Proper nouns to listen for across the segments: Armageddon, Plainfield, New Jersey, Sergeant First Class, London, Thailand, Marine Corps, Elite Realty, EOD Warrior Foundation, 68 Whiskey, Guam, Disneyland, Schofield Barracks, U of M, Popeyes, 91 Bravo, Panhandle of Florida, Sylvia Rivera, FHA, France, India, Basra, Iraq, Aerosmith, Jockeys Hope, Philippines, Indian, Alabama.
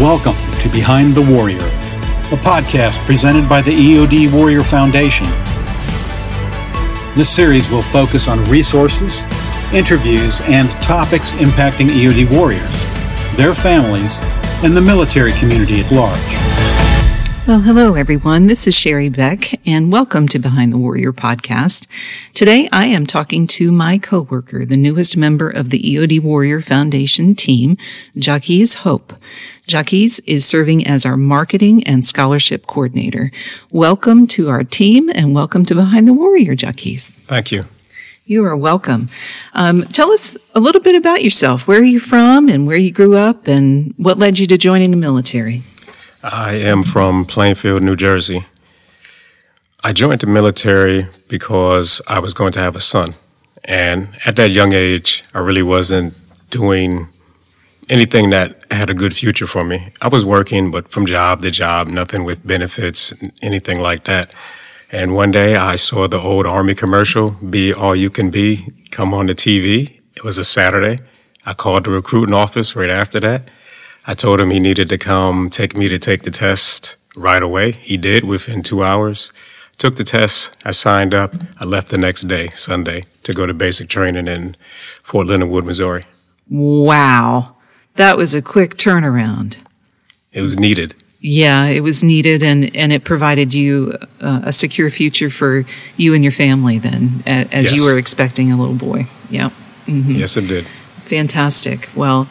Welcome to Behind the Warrior, a podcast presented by the EOD Warrior Foundation. This series will focus on resources, interviews, and topics impacting EOD warriors, their families, and the military community at large. Well, hello everyone. This is Sherry Beck, and welcome to Behind the Warrior podcast. Today I am talking to my coworker, the newest member of the EOD Warrior Foundation team, Jockeys Hope. Jockeys is serving as our marketing and scholarship coordinator. Welcome to our team and welcome to Behind the Warrior, Jockeys. Thank you. You are welcome. Tell us a little bit about yourself. Where are you from and where you grew up and what led you to joining the military? I am from Plainfield, New Jersey. I joined the military because I was going to have a son. And at that young age, I really wasn't doing anything that had a good future for me. I was working, but from job to job, nothing with benefits, anything like that. And one day I saw the old Army commercial, Be All You Can Be, come on the TV. It was a Saturday. I called the recruiting office right after that. I told him he needed to come take me to take the test right away. He did within 2 hours. Took the test. I signed up. I left the next day, Sunday, to go to basic training in Fort Leonard Wood, Missouri. Wow. That was a quick turnaround. It was needed. Yeah, it was needed, and it provided you a secure future for you and your family then, as you were expecting a little boy. Yeah. Mm-hmm. Yes, it did. Fantastic. Well,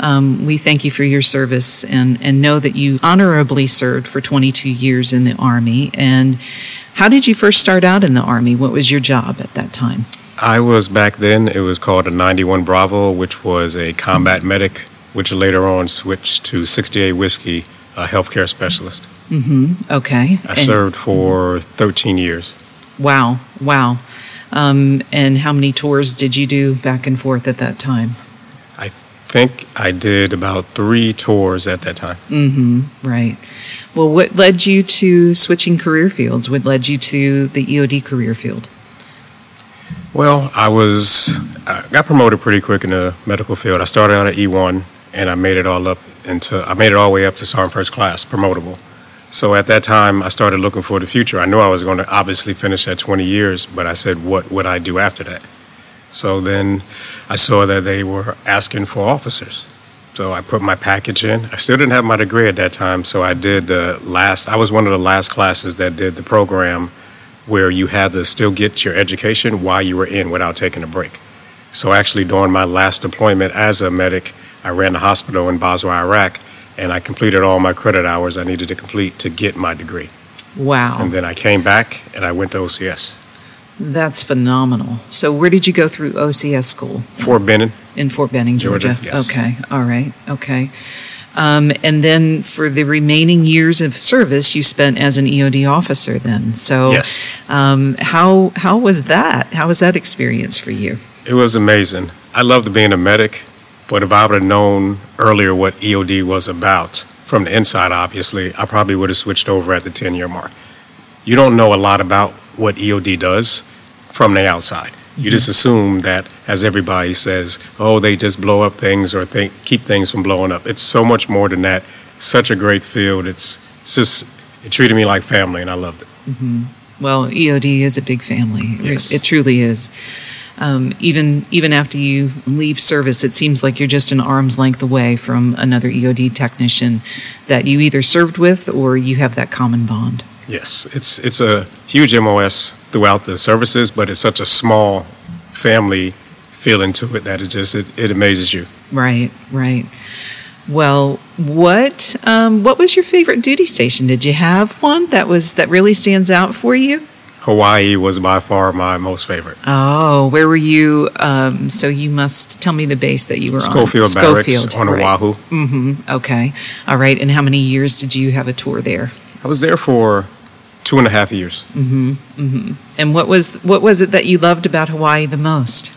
we thank you for your service and know that you honorably served for 22 years in the Army. And how did you first start out in the Army? What was your job at that time? I was back then, it was called a 91 Bravo, which was a combat medic, which later on switched to 68 Whiskey, a healthcare specialist. Mm-hmm. Okay. I served for 13 years. Wow. Wow. And how many tours did you do back and forth at that time? I think I did about 3 tours at that time. Mm-hmm. Right. Well, what led you to switching career fields? What led you to the EOD career field? Well, I got promoted pretty quick in the medical field. I started out at E1. And I made it all the way up to Sergeant First Class, promotable. So at that time, I started looking for the future. I knew I was going to obviously finish at 20 years, but I said, what would I do after that? So then I saw that they were asking for officers. So I put my package in. I still didn't have my degree at that time, so I did I was one of the last classes that did the program where you had to still get your education while you were in without taking a break. So actually, during my last deployment as a medic, I ran a hospital in Basra, Iraq, and I completed all my credit hours I needed to complete to get my degree. Wow. And then I came back, and I went to OCS. That's phenomenal. So where did you go through OCS school? Fort Benning. In Fort Benning, Georgia. Yes. Okay. All right. Okay. And then for the remaining years of service, you spent as an EOD officer then. So yes. How was that? How was that experience for you? It was amazing. I loved being a medic. But if I would have known earlier what EOD was about from the inside, obviously, I probably would have switched over at the 10-year mark. You don't know a lot about what EOD does from the outside. You just assume that, as everybody says, oh, they just blow up things or keep things from blowing up. It's so much more than that. Such a great field. It treated me like family, and I loved it. Mm-hmm. Well, EOD is a big family. Yes. It truly is. Even after you leave service, it seems like you're just an arm's length away from another EOD technician that you either served with or you have that common bond. Yes, it's a huge MOS throughout the services, but it's such a small family feeling to it that it amazes you. Right, right. Well, what was your favorite duty station? Did you have one that really stands out for you? Hawaii was by far my most favorite. Oh, where were you? So you must tell me the base that you were on. Schofield Barracks on Oahu. Right. Mm-hmm. Okay. All right. And how many years did you have a tour there? I was there for 2.5 years. Mm-hmm. Mm-hmm. And what was it that you loved about Hawaii the most?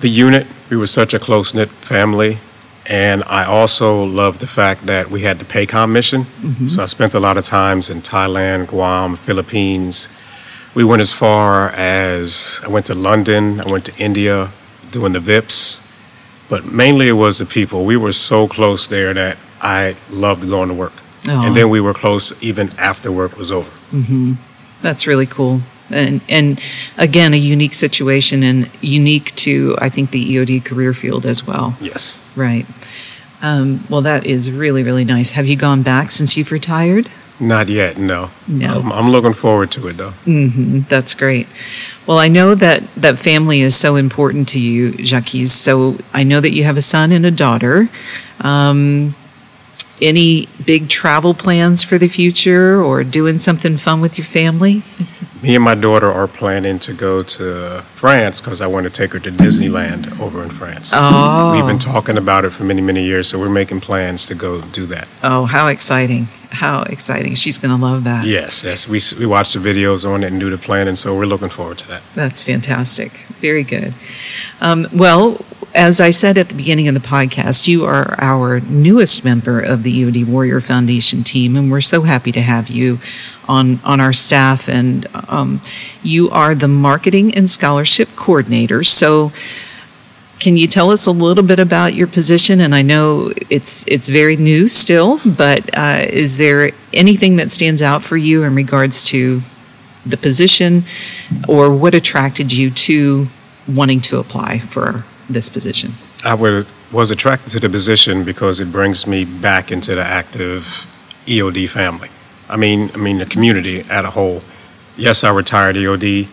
The unit. We were such a close-knit family. And I also loved the fact that we had the PACOM mission. Mm-hmm. So I spent a lot of times in Thailand, Guam, Philippines. We went as far as I went to London, I went to India doing the VIPs. But mainly it was the people. We were so close there that I loved going to work. Aww. And then we were close even after work was over. Mm-hmm. That's really cool. And again, a unique situation and unique to, I think, the EOD career field as well. Yes. Right. Well, that is really, really nice. Have you gone back since you've retired? Not yet, no. No. I'm looking forward to it, though. Mm-hmm. That's great. Well, I know that family is so important to you, Jacques. So I know that you have a son and a daughter. Any big travel plans for the future or doing something fun with your family? Me and my daughter are planning to go to France because I want to take her to Disneyland over in France. Oh. We've been talking about it for many, many years, so we're making plans to go do that. Oh, how exciting. How exciting. She's going to love that. Yes. We watched the videos on it and do the planning, so we're looking forward to that. That's fantastic. Very good. Well, as I said at the beginning of the podcast, you are our newest member of the EOD Warrior Foundation team, and we're so happy to have you on our staff. And you are the Marketing and Scholarship Coordinator. So can you tell us a little bit about your position? And I know it's very new still, but is there anything that stands out for you in regards to the position, or what attracted you to wanting to apply for this position? I was attracted to the position because it brings me back into the active EOD family. I mean the community at a whole. Yes, I retired EOD,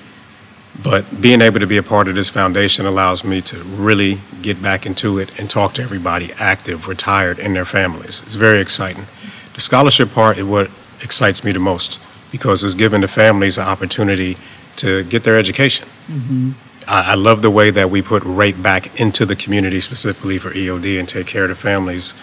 but being able to be a part of this foundation allows me to really get back into it and talk to everybody active, retired, and their families. It's very exciting. The scholarship part is what excites me the most because it's giving the families an opportunity to get their education. Mm-hmm. I love the way that we put right back into the community specifically for EOD and take care of the families.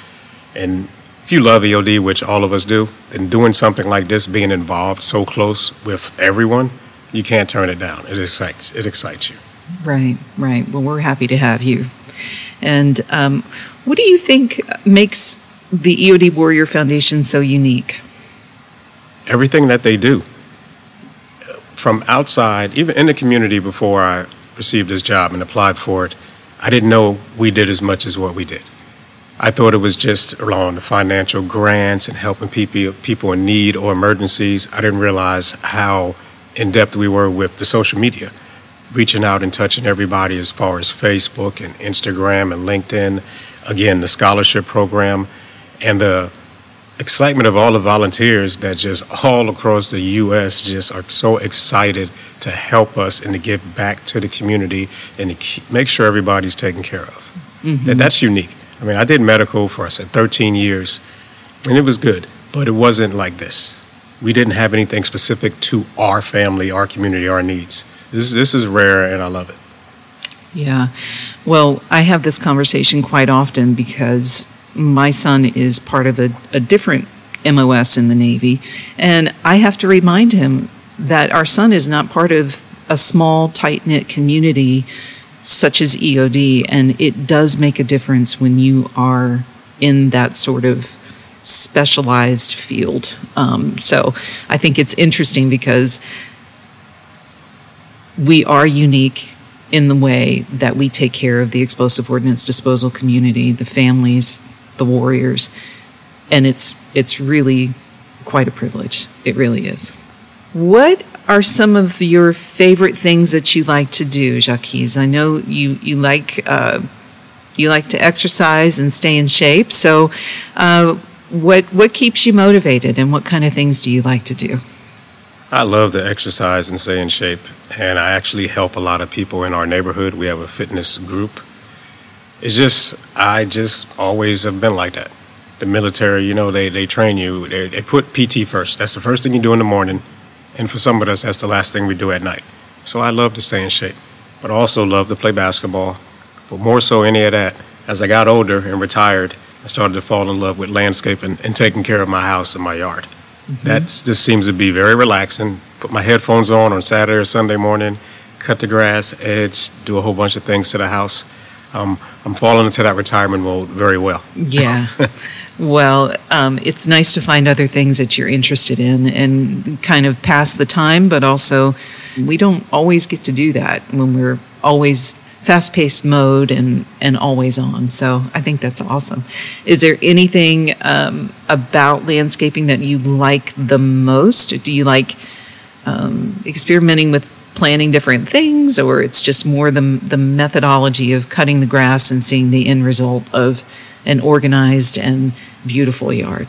And if you love EOD, which all of us do, then doing something like this, being involved so close with everyone, you can't turn it down. It excites you. Right. Well, we're happy to have you. And what do you think makes the EOD Warrior Foundation so unique? Everything that they do. From outside, even in the community before I received this job and applied for it, I didn't know we did as much as what we did. I thought it was just along the financial grants and helping people in need or emergencies. I didn't realize how in depth we were with the social media, reaching out and touching everybody as far as Facebook and Instagram and LinkedIn. Again, the scholarship program and the excitement of all the volunteers that just all across the U.S. just are so excited to help us and to give back to the community and to make sure everybody's taken care of. Mm-hmm. And that's unique. I mean, I did medical for, I said, 13 years, and it was good, but it wasn't like this. We didn't have anything specific to our family, our community, our needs. This is rare, and I love it. Yeah. Well, I have this conversation quite often because my son is part of a different MOS in the Navy, and I have to remind him that our son is not part of a small, tight-knit community such as EOD, and it does make a difference when you are in that sort of specialized field. So I think it's interesting because we are unique in the way that we take care of the explosive ordnance disposal community, the families, the warriors, and it's really quite a privilege. It really is. What are some of your favorite things that you like to do, Jacques? I know you like to exercise and stay in shape. So, what keeps you motivated, and what kind of things do you like to do? I love to exercise and stay in shape, and I actually help a lot of people in our neighborhood. We have a fitness group. I just always have been like that. The military, they train you. They put PT first. That's the first thing you do in the morning. And for some of us, that's the last thing we do at night. So I love to stay in shape, but I also love to play basketball. But more so any of that, as I got older and retired, I started to fall in love with landscaping and taking care of my house and my yard. Mm-hmm. This seems to be very relaxing. Put my headphones on Saturday or Sunday morning, cut the grass, edge, do a whole bunch of things to the house. I'm falling into that retirement mode very well. Yeah. Well, it's nice to find other things that you're interested in and kind of pass the time, but also we don't always get to do that when we're always fast-paced mode and always on. So I think that's awesome. Is there anything about landscaping that you like the most? Do you like experimenting with planning different things, or it's just more the methodology of cutting the grass and seeing the end result of an organized and beautiful yard?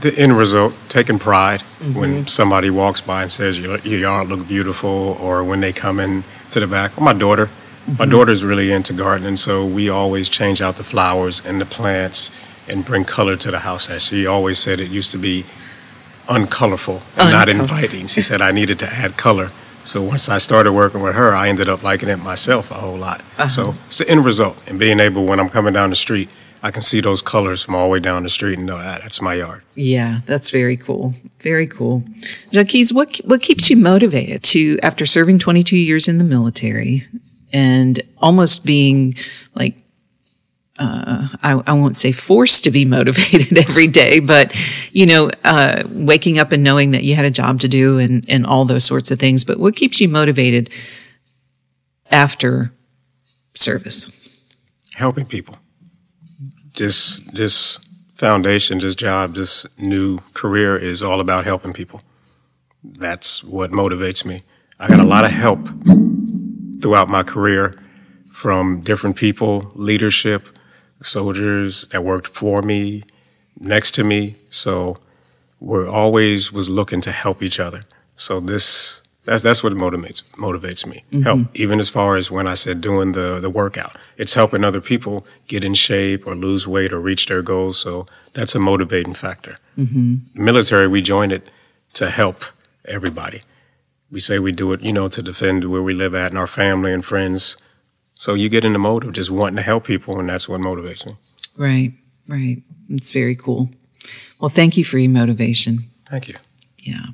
The end result, taking pride when somebody walks by and says, your yard look beautiful, or when they come in to the back. My daughter, my daughter's really into gardening, so we always change out the flowers and the plants and bring color to the house. As she always said, it used to be uncolorful and not inviting. She said I needed to add color. So once I started working with her, I ended up liking it myself a whole lot. So it's the end result, and being able, when I'm coming down the street, I can see those colors from all the way down the street and know that's my yard. Yeah, that's very cool. Very cool. Jockeys, what keeps you motivated to, after serving 22 years in the military and almost being like, I won't say forced to be motivated every day, but, you know, waking up and knowing that you had a job to do and all those sorts of things. But what keeps you motivated after service? Helping people. This foundation, this job, this new career is all about helping people. That's what motivates me. I got a lot of help throughout my career from different people, leadership, soldiers that worked for me, next to me. So we're always was looking to help each other. So that's what motivates me. Help, even as far as when I said doing the workout. It's helping other people get in shape or lose weight or reach their goals. So that's a motivating factor. The military, we joined it to help everybody. We say we do it, you know, to defend where we live at and our family and friends. So you get in the mode of just wanting to help people, and that's what motivates me. Right, right. It's very cool. Well, thank you for your motivation. Thank you. Yeah.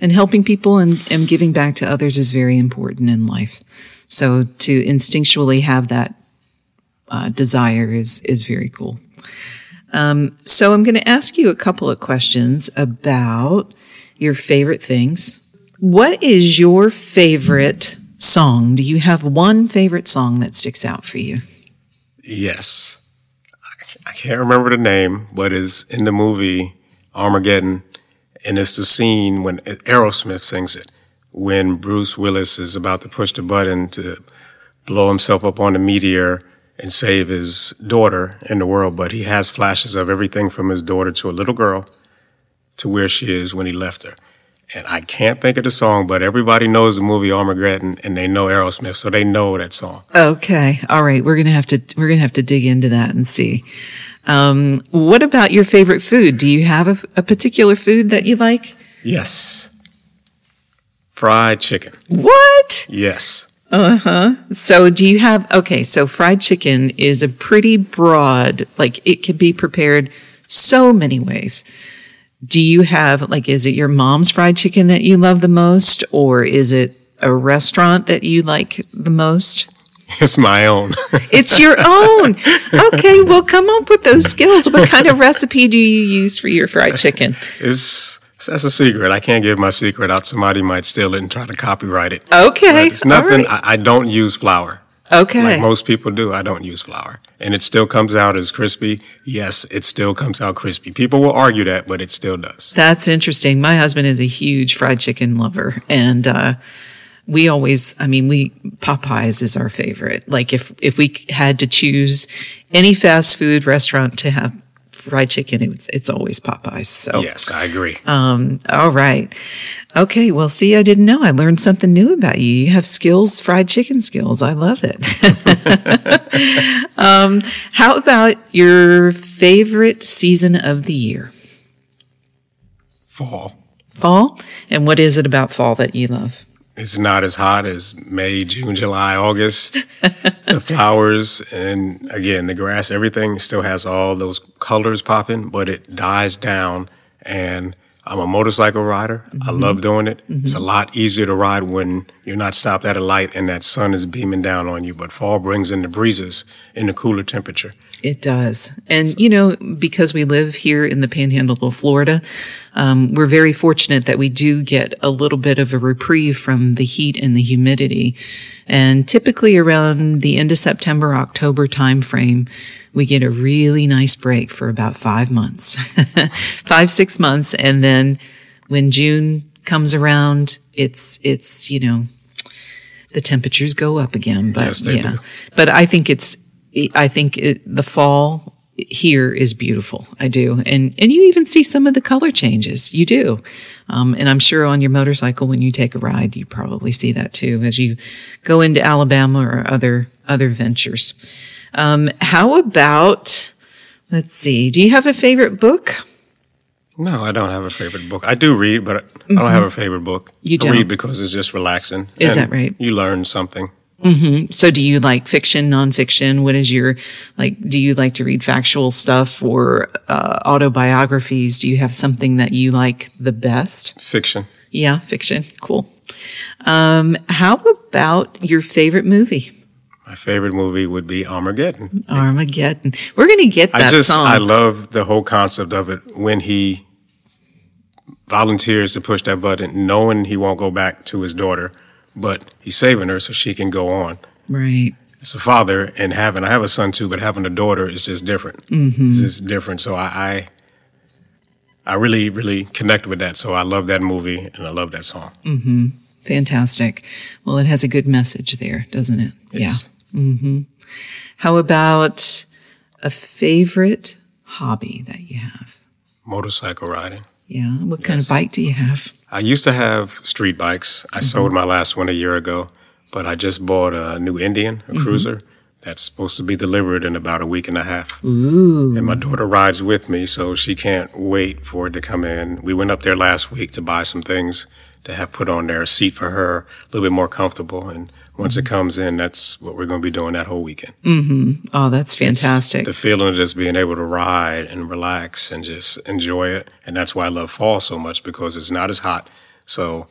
And helping people and giving back to others is very important in life. So to instinctually have that desire is very cool. So I'm going to ask you a couple of questions about your favorite things. What is your favorite song? Do you have one favorite song that sticks out for you? Yes. I can't remember the name, but it's in the movie Armageddon. And it's the scene when Aerosmith sings it, when Bruce Willis is about to push the button to blow himself up on the meteor and save his daughter and the world. But he has flashes of everything from his daughter to a little girl to where she is when he left her. And I can't think of the song, but everybody knows the movie Armageddon, and they know Aerosmith, so they know that song. Okay, all right, we're gonna have to dig into that and see. What about your favorite food? Do you have a particular food that you like? Yes, fried chicken. What? Yes. So do you have? Okay, so fried chicken is a pretty broad, like it could be prepared so many ways. Do you have, like, is it your mom's fried chicken that you love the most, or is it a restaurant that you like the most? It's my own. It's your own. Okay, well, come up with those skills. What kind of recipe do you use for your fried chicken? That's a secret. I can't give my secret out. Somebody might steal it and try to copyright it. Okay. But it's nothing. All right. I don't use flour. Okay. Like most people do, I don't use flour. And it still comes out as crispy. Yes, it still comes out crispy. People will argue that, but it still does. That's interesting. My husband is a huge fried chicken lover. And we always, Popeyes is our favorite. Like if we had to choose any fast food restaurant to have fried chicken, it's always Popeyes. So yes, I agree. All right. Okay. Well, see, I didn't know. I learned something new about you. You have skills, fried chicken skills. I love it. How about your favorite season of the year? Fall. Fall? And what is it about fall that you love? It's not as hot as May, June, July, August. The flowers and, again, the grass, everything still has all those colors popping, but it dies down. And I'm a motorcycle rider. I love doing it. It's a lot easier to ride when You're not stopped at a light and that sun is beaming down on you, but fall brings in the breezes and the cooler temperature. It does. And, you know, because we live here in the Panhandle of Florida, we're very fortunate that we do get a little bit of a reprieve from the heat and the humidity. And typically around the end of September, October timeframe, we get a really nice break for about 5 months, 5-6 months. And then when June comes around, it's, you know, the temperatures go up again, but yes, yeah, do. But I think the fall here is beautiful. I do. And you even see some of the color changes. You do. And I'm sure on your motorcycle, when you take a ride, you probably see that too, as you go into Alabama or other ventures. How about, let's see, do you have a favorite book? No, I don't have a favorite book. I do read, but I don't have a favorite book. You don't? I read because it's just relaxing. Is that right? You learn something. Mm-hmm. So do you like fiction, nonfiction? What is your, like, do you like to read factual stuff or autobiographies? Do you have something that you like the best? Fiction. Yeah, fiction. Cool. How about your favorite movie? My favorite movie would be Armageddon. Armageddon. We're going to get that song. I love the whole concept of it when he volunteers to push that button, knowing he won't go back to his daughter, but he's saving her so she can go on. Right. As a father, and having, I have a son too, but having a daughter is just different. Mm-hmm. It's just different. So I really, really connect with that. So I love that movie and I love that song. Mm-hmm. Fantastic. Well, it has a good message there, doesn't it? Yes. Yeah. Mm-hmm. How about a favorite hobby that you have? Motorcycle riding. Yeah. What kind of bike do you have? I used to have street bikes. I sold my last one a year ago, but I just bought a new Indian, a cruiser, that's supposed to be delivered in about a week and a half. Ooh. And my daughter rides with me, so she can't wait for it to come in. We went up there last week to buy some things to have put on there, a seat for her, a little bit more comfortable. And once it comes in, that's what we're going to be doing that whole weekend. Mm-hmm. Oh, that's fantastic. It's the feeling of just being able to ride and relax and just enjoy it. And that's why I love fall so much, because it's not as hot. So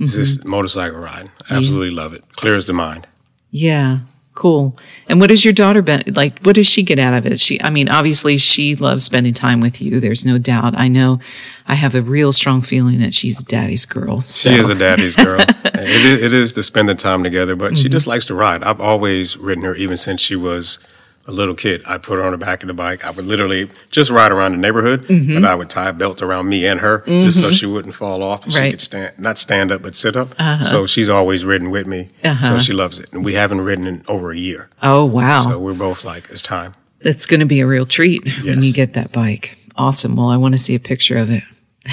it's just motorcycle riding. I absolutely love it. Clears the mind. Yeah. Cool. And what does your daughter, like, what does she get out of it? I mean, obviously she loves spending time with you. There's no doubt. I know I have a real strong feeling that she's a daddy's girl. So. She is a daddy's girl. It is to spend the time together, but she just likes to ride. I've always ridden her even since she was a little kid. I put her on the back of the bike. I would literally just ride around the neighborhood, but I would tie a belt around me and her just so she wouldn't fall off. And she could not stand up, but sit up. So she's always ridden with me. So she loves it. And we haven't ridden in over a year. Oh, wow. So we're both like, it's time. That's going to be a real treat when you get that bike. Awesome. Well, I want to see a picture of it.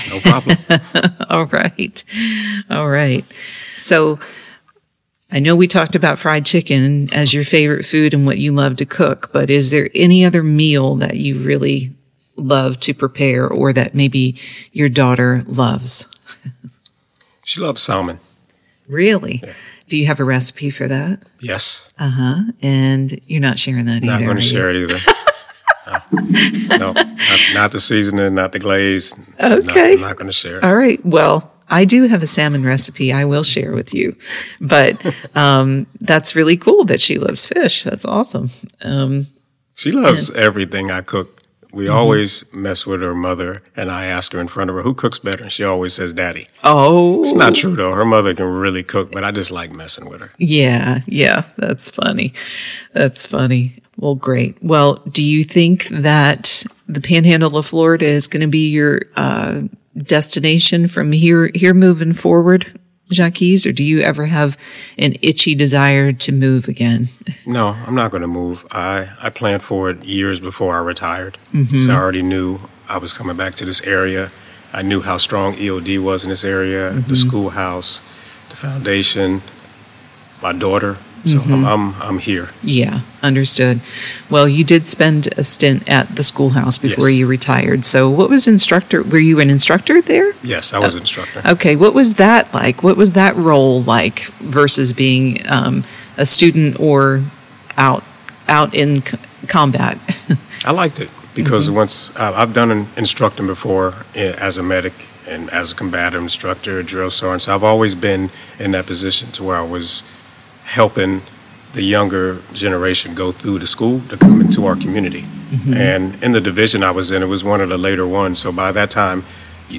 No problem. All right. So, I know we talked about fried chicken as your favorite food and what you love to cook, but is there any other meal that you really love to prepare or that maybe your daughter loves? She loves salmon. Really? Yeah. Do you have a recipe for that? Yes. And you're not sharing that either? Not going to share it either. No, not the seasoning, not the glaze. Okay. I'm not going to share it. All right. Well, I do have a salmon recipe I will share with you, but that's really cool that she loves fish. That's awesome. She loves everything I cook. We always mess with her mother, and I ask her in front of her, who cooks better? And she always says, Daddy. Oh. It's not true, though. Her mother can really cook, but I just like messing with her. Yeah. That's funny. Well, great. Well, do you think that the Panhandle of Florida is going to be your destination from here moving forward, Jockeys, or do you ever have an itchy desire to move again? No, I'm not going to move. I planned for it years before I retired. So I already knew I was coming back to this area. I knew how strong EOD was in this area, the schoolhouse, the foundation, my daughter. So I'm here. Yeah, understood. Well, you did spend a stint at the schoolhouse before you retired. So what was instructor? Were you an instructor there? Yes, I was an instructor. Okay, what was that like? What was that role like versus being a student or out in combat? I liked it because once I've done instructing before as a medic and as a combative instructor, a drill sergeant. So I've always been in that position to where I was helping the younger generation go through the school to come into our community. Mm-hmm. And in the division I was in, it was one of the later ones. So by that time,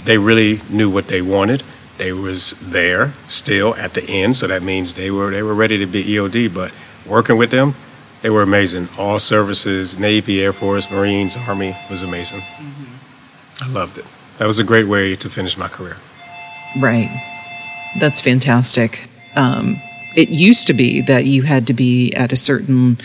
they really knew what they wanted. They was there still at the end. So that means they were ready to be EOD, but working with them, they were amazing. All services, Navy, Air Force, Marines, Army, was amazing. Mm-hmm. I loved it. That was a great way to finish my career. Right. That's fantastic. It used to be that you had to be at a certain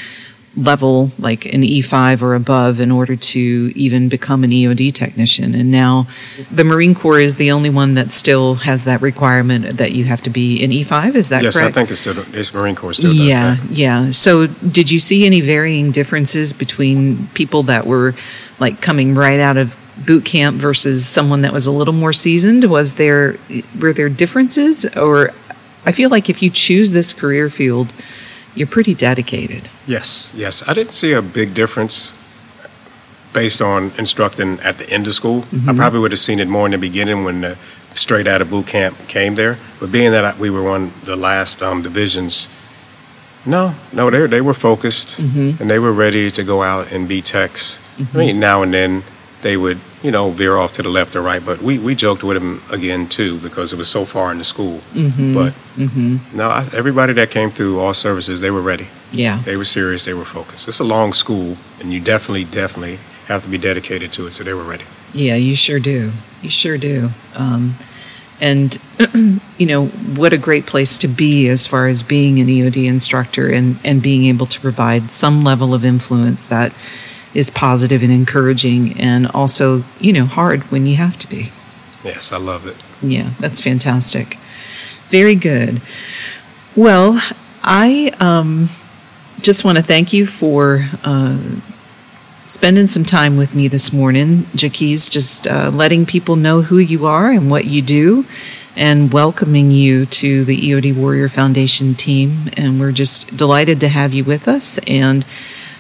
level, like an E5 or above, in order to even become an EOD technician. And now the Marine Corps is the only one that still has that requirement that you have to be an E5. Is that correct? Yes, I think it's Marine Corps still does that. Yeah. So did you see any varying differences between people that were like coming right out of boot camp versus someone that was a little more seasoned? Were there differences? Or I feel like if you choose this career field, you're pretty dedicated. Yes. I didn't see a big difference based on instructing at the end of school. Mm-hmm. I probably would have seen it more in the beginning when the straight out of boot camp came there. But being that we were one of the last divisions, they were focused, mm-hmm. and they were ready to go out and be techs. Mm-hmm. I mean, now and then they would, veer off to the left or right. But we joked with them again, too, because it was so far into school. Mm-hmm. But everybody that came through all services, they were ready. Yeah. They were serious. They were focused. It's a long school, and you definitely have to be dedicated to it. So they were ready. Yeah, you sure do. And, what a great place to be as far as being an EOD instructor and being able to provide some level of influence that is positive and encouraging, and also, hard when you have to be. Yes, I love it. Yeah, that's fantastic. Very good. Well, I just want to thank you for spending some time with me this morning, Jockeys, just letting people know who you are and what you do, and welcoming you to the EOD Warrior Foundation team. And we're just delighted to have you with us, and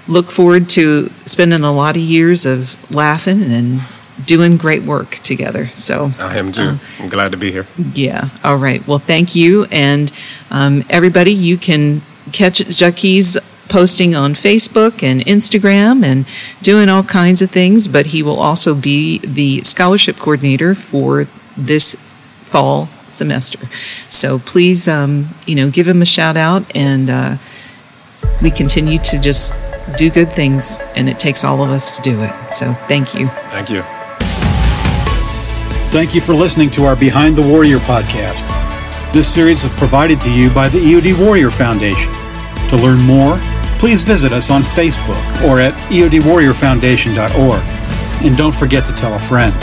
look forward to spending a lot of years of laughing and doing great work together. So I am too. I'm glad to be here. Yeah. All right. Well, thank you. And everybody, you can catch Jockeys posting on Facebook and Instagram and doing all kinds of things. But he will also be the scholarship coordinator for this fall semester. So please, give him a shout out, and we continue to just do good things, and it takes all of us to do it. So thank you. Thank you. Thank you for listening to our Behind the Warrior podcast. This series is provided to you by the EOD Warrior Foundation. To learn more, please visit us on Facebook or at eodwarriorfoundation.org. And don't forget to tell a friend.